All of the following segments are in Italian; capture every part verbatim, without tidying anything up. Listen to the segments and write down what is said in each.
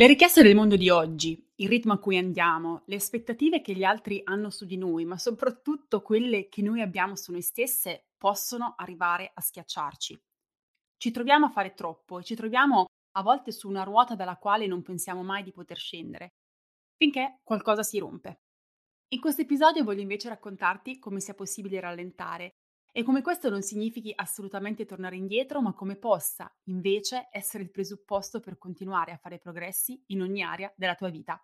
Le richieste del mondo di oggi, il ritmo a cui andiamo, le aspettative che gli altri hanno su di noi, ma soprattutto quelle che noi abbiamo su noi stesse, possono arrivare a schiacciarci. Ci troviamo a fare troppo e ci troviamo a volte su una ruota dalla quale non pensiamo mai di poter scendere, finché qualcosa si rompe. In questo episodio voglio invece raccontarti come sia possibile rallentare e come questo non significhi assolutamente tornare indietro, ma come possa invece essere il presupposto per continuare a fare progressi in ogni area della tua vita.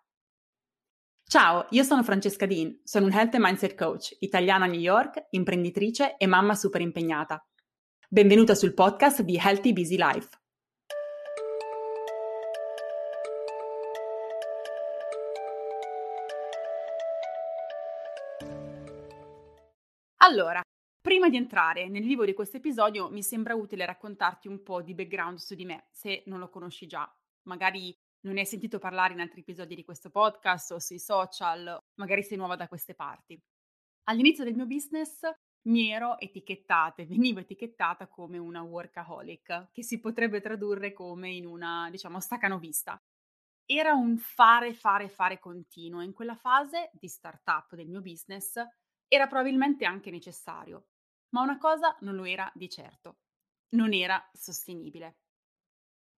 Ciao, io sono Francesca Dean, sono un Health and Mindset Coach, italiana a New York, imprenditrice e mamma super impegnata. Benvenuta sul podcast di Healthy Busy Life. Allora, prima di entrare nel vivo di questo episodio mi sembra utile raccontarti un po' di background su di me, se non lo conosci già. Magari non ne hai sentito parlare in altri episodi di questo podcast o sui social, magari sei nuova da queste parti. All'inizio del mio business mi ero etichettata, venivo etichettata come una workaholic, che si potrebbe tradurre come in una, diciamo, staccanovista. Era un fare, fare, fare continuo. In quella fase di startup del mio business era probabilmente anche necessario. Ma una cosa non lo era di certo, non era sostenibile.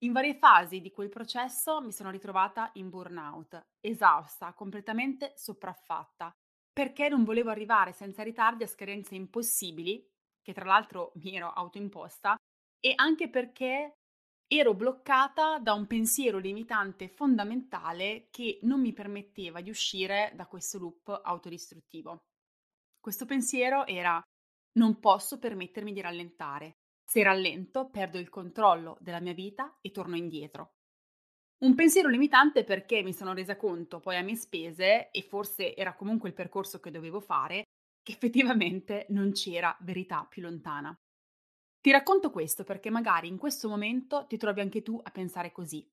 In varie fasi di quel processo mi sono ritrovata in burnout, esausta, completamente sopraffatta, perché non volevo arrivare senza ritardi a scadenze impossibili, che tra l'altro mi ero autoimposta, e anche perché ero bloccata da un pensiero limitante fondamentale che non mi permetteva di uscire da questo loop autodistruttivo. Questo pensiero era: non posso permettermi di rallentare. Se rallento, perdo il controllo della mia vita e torno indietro. Un pensiero limitante perché mi sono resa conto poi a mie spese, e forse era comunque il percorso che dovevo fare, che effettivamente non c'era verità più lontana. Ti racconto questo perché magari in questo momento ti trovi anche tu a pensare così.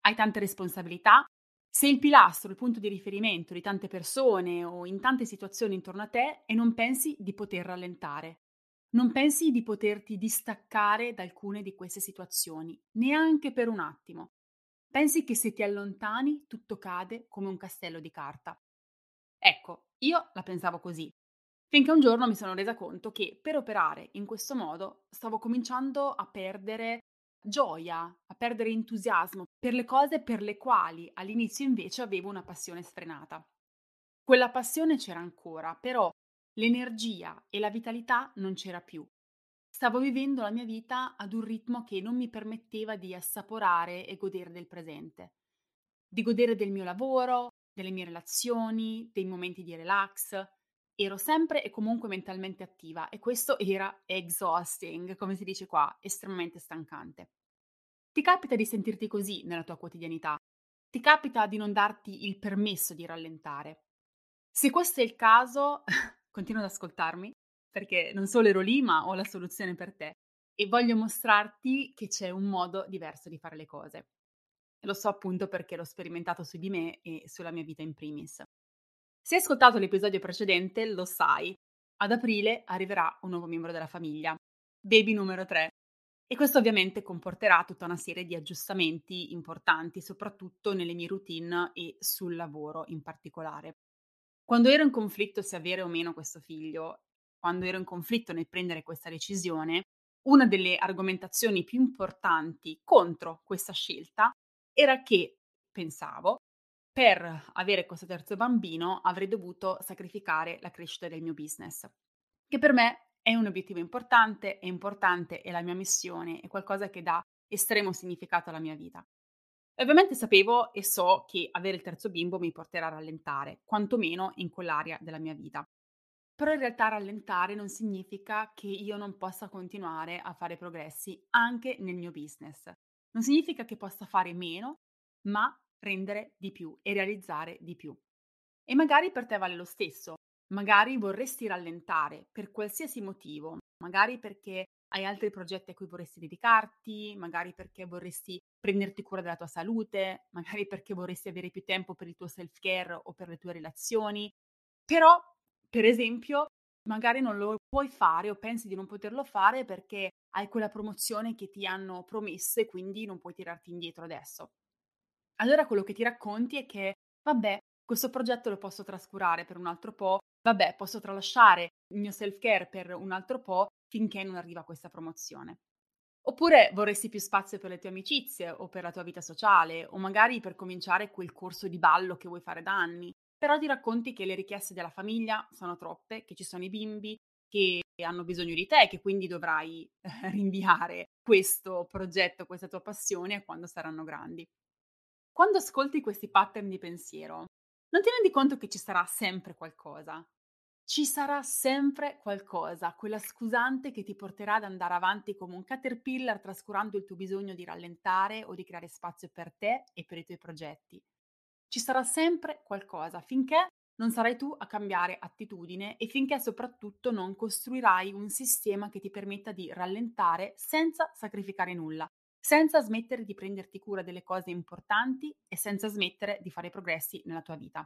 Hai tante responsabilità, sei il pilastro, il punto di riferimento di tante persone o in tante situazioni intorno a te e non pensi di poter rallentare. Non pensi di poterti distaccare da alcune di queste situazioni, neanche per un attimo. Pensi che se ti allontani tutto cade come un castello di carta. Ecco, io la pensavo così, finché un giorno mi sono resa conto che per operare in questo modo stavo cominciando a perdere gioia, a perdere entusiasmo per le cose per le quali all'inizio invece avevo una passione sfrenata. Quella passione c'era ancora, però l'energia e la vitalità non c'era più. Stavo vivendo la mia vita ad un ritmo che non mi permetteva di assaporare e godere del presente, di godere del mio lavoro, delle mie relazioni, dei momenti di relax. Ero sempre e comunque mentalmente attiva e questo era exhausting, come si dice qua, estremamente stancante. Ti capita di sentirti così nella tua quotidianità? Ti capita di non darti il permesso di rallentare? Se questo è il caso, continua ad ascoltarmi, perché non solo ero lì, ma ho la soluzione per te e voglio mostrarti che c'è un modo diverso di fare le cose. Lo so appunto perché l'ho sperimentato su di me e sulla mia vita in primis. Se hai ascoltato l'episodio precedente, lo sai, ad aprile arriverà un nuovo membro della famiglia, baby numero tre, e questo ovviamente comporterà tutta una serie di aggiustamenti importanti, soprattutto nelle mie routine e sul lavoro in particolare. Quando ero in conflitto se avere o meno questo figlio, quando ero in conflitto nel prendere questa decisione, una delle argomentazioni più importanti contro questa scelta era che, pensavo, per avere questo terzo bambino avrei dovuto sacrificare la crescita del mio business, che per me è un obiettivo importante, è importante, è la mia missione, è qualcosa che dà estremo significato alla mia vita. E ovviamente sapevo e so che avere il terzo bimbo mi porterà a rallentare, quantomeno in quell'area della mia vita. Però in realtà rallentare non significa che io non possa continuare a fare progressi anche nel mio business. Non significa che possa fare meno, ma rendere di più e realizzare di più. E magari per te vale lo stesso, magari vorresti rallentare per qualsiasi motivo, magari perché hai altri progetti a cui vorresti dedicarti, magari perché vorresti prenderti cura della tua salute, magari perché vorresti avere più tempo per il tuo self-care o per le tue relazioni, però, per esempio, magari non lo puoi fare o pensi di non poterlo fare perché hai quella promozione che ti hanno promesso e quindi non puoi tirarti indietro adesso. Allora quello che ti racconti è che, vabbè, questo progetto lo posso trascurare per un altro po', vabbè, posso tralasciare il mio self-care per un altro po' finché non arriva questa promozione. Oppure vorresti più spazio per le tue amicizie o per la tua vita sociale, o magari per cominciare quel corso di ballo che vuoi fare da anni, però ti racconti che le richieste della famiglia sono troppe, che ci sono i bimbi, che hanno bisogno di te, che quindi dovrai eh, rinviare questo progetto, questa tua passione quando saranno grandi. Quando ascolti questi pattern di pensiero, non ti rendi conto che ci sarà sempre qualcosa. Ci sarà sempre qualcosa, quella scusante che ti porterà ad andare avanti come un caterpillar trascurando il tuo bisogno di rallentare o di creare spazio per te e per i tuoi progetti. Ci sarà sempre qualcosa finché non sarai tu a cambiare attitudine e finché soprattutto non costruirai un sistema che ti permetta di rallentare senza sacrificare nulla, senza smettere di prenderti cura delle cose importanti e senza smettere di fare progressi nella tua vita.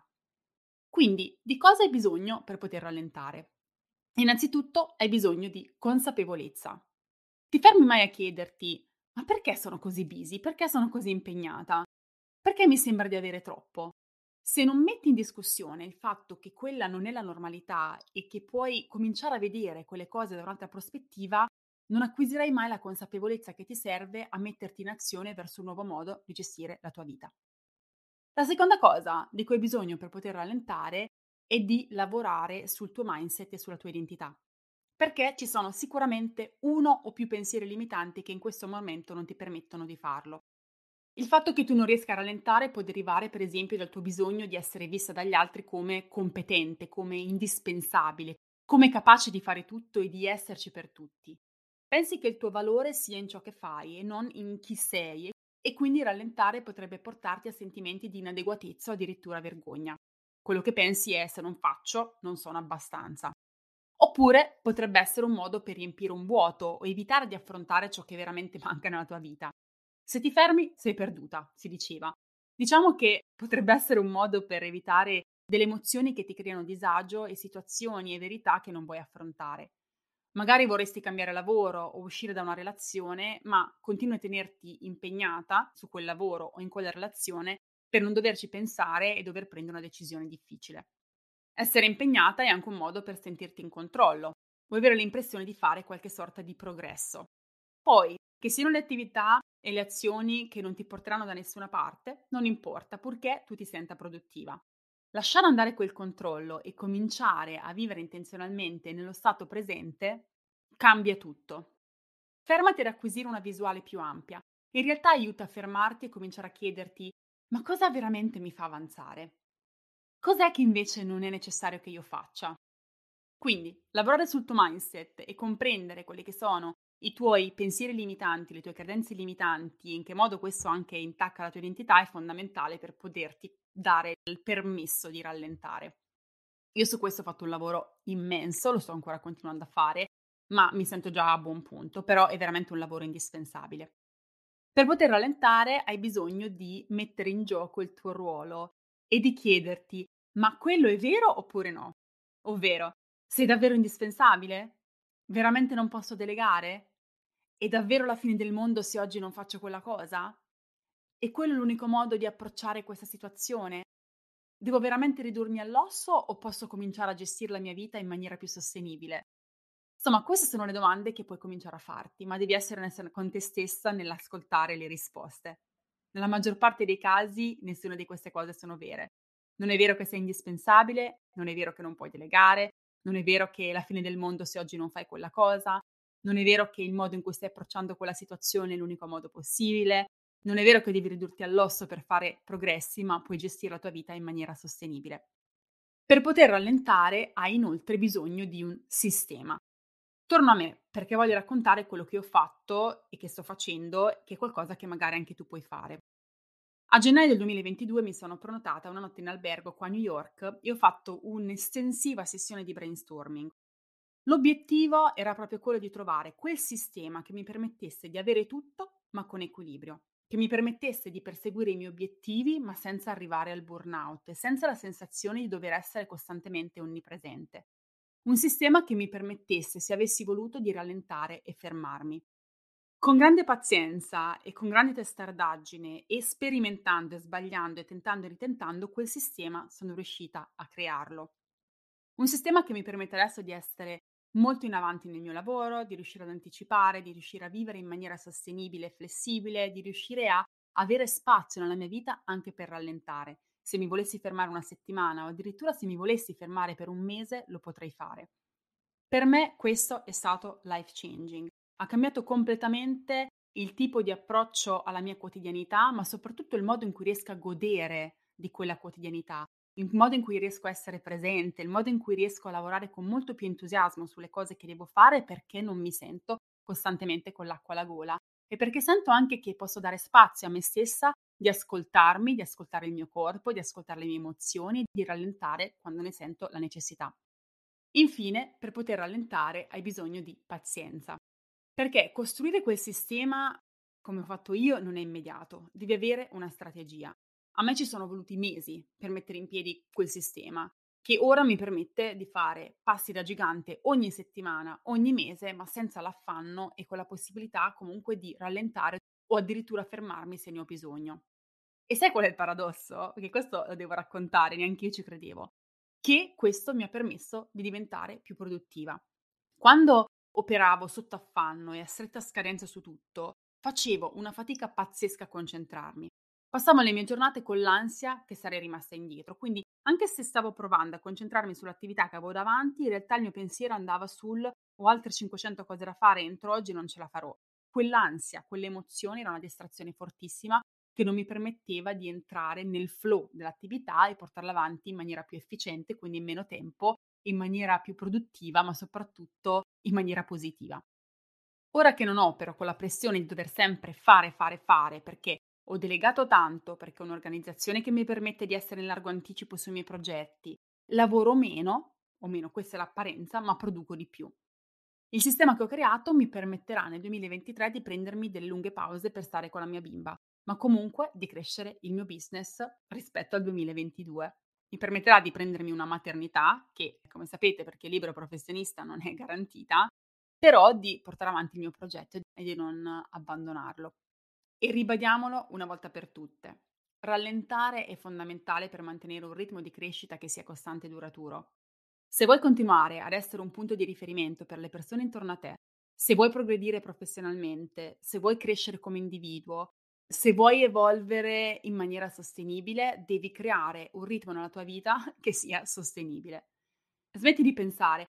Quindi, di cosa hai bisogno per poter rallentare? Innanzitutto hai bisogno di consapevolezza. Ti fermi mai a chiederti, ma perché sono così busy? Perché sono così impegnata? Perché mi sembra di avere troppo? Se non metti in discussione il fatto che quella non è la normalità e che puoi cominciare a vedere quelle cose da un'altra prospettiva, non acquisirai mai la consapevolezza che ti serve a metterti in azione verso un nuovo modo di gestire la tua vita. La seconda cosa di cui hai bisogno per poter rallentare è di lavorare sul tuo mindset e sulla tua identità, perché ci sono sicuramente uno o più pensieri limitanti che in questo momento non ti permettono di farlo. Il fatto che tu non riesca a rallentare può derivare per esempio dal tuo bisogno di essere vista dagli altri come competente, come indispensabile, come capace di fare tutto e di esserci per tutti. Pensi che il tuo valore sia in ciò che fai e non in chi sei, e quindi rallentare potrebbe portarti a sentimenti di inadeguatezza o addirittura vergogna. Quello che pensi è: se non faccio, non sono abbastanza. Oppure potrebbe essere un modo per riempire un vuoto o evitare di affrontare ciò che veramente manca nella tua vita. Se ti fermi, sei perduta, si diceva. Diciamo che potrebbe essere un modo per evitare delle emozioni che ti creano disagio e situazioni e verità che non vuoi affrontare. Magari vorresti cambiare lavoro o uscire da una relazione, ma continui a tenerti impegnata su quel lavoro o in quella relazione per non doverci pensare e dover prendere una decisione difficile. Essere impegnata è anche un modo per sentirti in controllo. Vuoi avere l'impressione di fare qualche sorta di progresso. Poi, che siano le attività e le azioni che non ti porteranno da nessuna parte, non importa, purché tu ti senta produttiva. Lasciare andare quel controllo e cominciare a vivere intenzionalmente nello stato presente cambia tutto. Fermati ad acquisire una visuale più ampia. In realtà aiuta a fermarti e cominciare a chiederti: ma cosa veramente mi fa avanzare? Cos'è che invece non è necessario che io faccia? Quindi, lavorare sul tuo mindset e comprendere quelli che sono i tuoi pensieri limitanti, le tue credenze limitanti, in che modo questo anche intacca la tua identità, è fondamentale per poterti dare il permesso di rallentare. Io su questo ho fatto un lavoro immenso, lo sto ancora continuando a fare, ma mi sento già a buon punto, però è veramente un lavoro indispensabile. Per poter rallentare hai bisogno di mettere in gioco il tuo ruolo e di chiederti: ma quello è vero oppure no? Ovvero, sei davvero indispensabile? Veramente non posso delegare? È davvero la fine del mondo se oggi non faccio quella cosa? E quello è l'unico modo di approcciare questa situazione? Devo veramente ridurmi all'osso o posso cominciare a gestire la mia vita in maniera più sostenibile? Insomma, queste sono le domande che puoi cominciare a farti, ma devi essere con te stessa nell'ascoltare le risposte. Nella maggior parte dei casi nessuna di queste cose sono vere. Non è vero che sei indispensabile, non è vero che non puoi delegare, non è vero che è la fine del mondo se oggi non fai quella cosa, non è vero che il modo in cui stai approcciando quella situazione è l'unico modo possibile. Non è vero che devi ridurti all'osso per fare progressi, ma puoi gestire la tua vita in maniera sostenibile. Per poter rallentare hai inoltre bisogno di un sistema. Torno a me, perché voglio raccontare quello che ho fatto e che sto facendo, che è qualcosa che magari anche tu puoi fare. A gennaio del duemilaventidue mi sono prenotata una notte in albergo qua a New York e ho fatto un'estensiva sessione di brainstorming. L'obiettivo era proprio quello di trovare quel sistema che mi permettesse di avere tutto, ma con equilibrio, che mi permettesse di perseguire i miei obiettivi ma senza arrivare al burnout e senza la sensazione di dover essere costantemente onnipresente. Un sistema che mi permettesse, se avessi voluto, di rallentare e fermarmi. Con grande pazienza e con grande testardaggine e sperimentando e sbagliando e tentando e ritentando quel sistema sono riuscita a crearlo. Un sistema che mi permette adesso di essere molto in avanti nel mio lavoro, di riuscire ad anticipare, di riuscire a vivere in maniera sostenibile e flessibile, di riuscire a avere spazio nella mia vita anche per rallentare. Se mi volessi fermare una settimana o addirittura se mi volessi fermare per un mese lo potrei fare. Per me questo è stato life changing. Ha cambiato completamente il tipo di approccio alla mia quotidianità, ma soprattutto il modo in cui riesco a godere di quella quotidianità, il modo in cui riesco a essere presente, il modo in cui riesco a lavorare con molto più entusiasmo sulle cose che devo fare perché non mi sento costantemente con l'acqua alla gola e perché sento anche che posso dare spazio a me stessa di ascoltarmi, di ascoltare il mio corpo, di ascoltare le mie emozioni, di rallentare quando ne sento la necessità. Infine, per poter rallentare hai bisogno di pazienza. Perché costruire quel sistema, come ho fatto io, non è immediato. Devi avere una strategia. A me ci sono voluti mesi per mettere in piedi quel sistema, che ora mi permette di fare passi da gigante ogni settimana, ogni mese, ma senza l'affanno e con la possibilità comunque di rallentare o addirittura fermarmi se ne ho bisogno. E sai qual è il paradosso? Che questo lo devo raccontare, neanche io ci credevo. Che questo mi ha permesso di diventare più produttiva. Quando operavo sotto affanno e a stretta scadenza su tutto, facevo una fatica pazzesca a concentrarmi. Passavo le mie giornate con l'ansia che sarei rimasta indietro, quindi anche se stavo provando a concentrarmi sull'attività che avevo davanti, in realtà il mio pensiero andava sul ho altre cinquecento cose da fare, entro oggi non ce la farò. Quell'ansia, quell'emozione era una distrazione fortissima che non mi permetteva di entrare nel flow dell'attività e portarla avanti in maniera più efficiente, quindi in meno tempo, in maniera più produttiva, ma soprattutto in maniera positiva. Ora che non opero con la pressione di dover sempre fare, fare, fare, perché ho delegato tanto, perché ho un'organizzazione che mi permette di essere in largo anticipo sui miei progetti, lavoro meno, o meno questa è l'apparenza, ma produco di più. Il sistema che ho creato mi permetterà nel duemilaventitré di prendermi delle lunghe pause per stare con la mia bimba, ma comunque di crescere il mio business rispetto al duemilaventidue. Mi permetterà di prendermi una maternità che, come sapete, perché libero professionista non è garantita, però di portare avanti il mio progetto e di non abbandonarlo. E ribadiamolo una volta per tutte. Rallentare è fondamentale per mantenere un ritmo di crescita che sia costante e duraturo. Se vuoi continuare ad essere un punto di riferimento per le persone intorno a te, se vuoi progredire professionalmente, se vuoi crescere come individuo, se vuoi evolvere in maniera sostenibile, devi creare un ritmo nella tua vita che sia sostenibile. Smetti di pensare,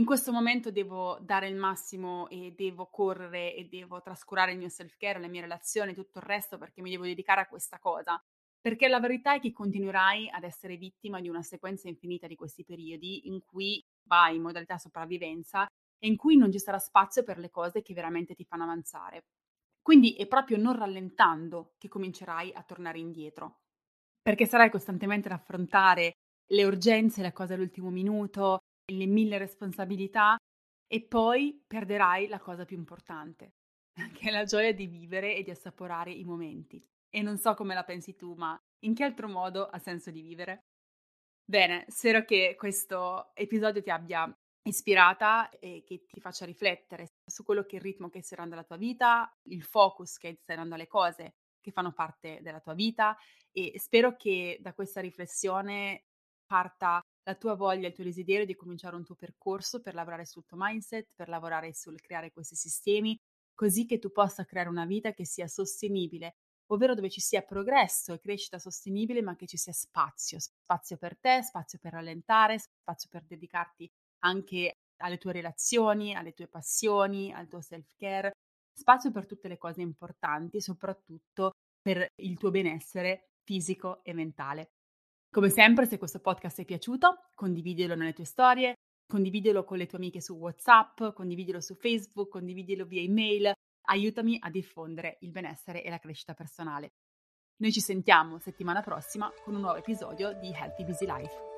in questo momento devo dare il massimo e devo correre e devo trascurare il mio self-care, le mie relazioni e tutto il resto perché mi devo dedicare a questa cosa. Perché la verità è che continuerai ad essere vittima di una sequenza infinita di questi periodi in cui vai in modalità sopravvivenza e in cui non ci sarà spazio per le cose che veramente ti fanno avanzare. Quindi è proprio non rallentando che comincerai a tornare indietro, perché sarai costantemente ad affrontare le urgenze, la cosa all'ultimo minuto, le mille responsabilità e poi perderai la cosa più importante, che è la gioia di vivere e di assaporare i momenti. E non so come la pensi tu, ma in che altro modo ha senso di vivere? Bene, spero che questo episodio ti abbia ispirata e che ti faccia riflettere su quello che è il ritmo che stai dando alla tua vita, il focus che stai dando alle cose che fanno parte della tua vita e spero che da questa riflessione parta la tua voglia, il tuo desiderio di cominciare un tuo percorso per lavorare sul tuo mindset, per lavorare sul creare questi sistemi, così che tu possa creare una vita che sia sostenibile, ovvero dove ci sia progresso e crescita sostenibile, ma che ci sia spazio, spazio per te, spazio per rallentare, spazio per dedicarti anche alle tue relazioni, alle tue passioni, al tuo self-care, spazio per tutte le cose importanti, soprattutto per il tuo benessere fisico e mentale. Come sempre, se questo podcast ti è piaciuto, condividilo nelle tue storie, condividilo con le tue amiche su WhatsApp, condividilo su Facebook, condividilo via email, aiutami a diffondere il benessere e la crescita personale. Noi ci sentiamo settimana prossima con un nuovo episodio di Healthy Busy Life.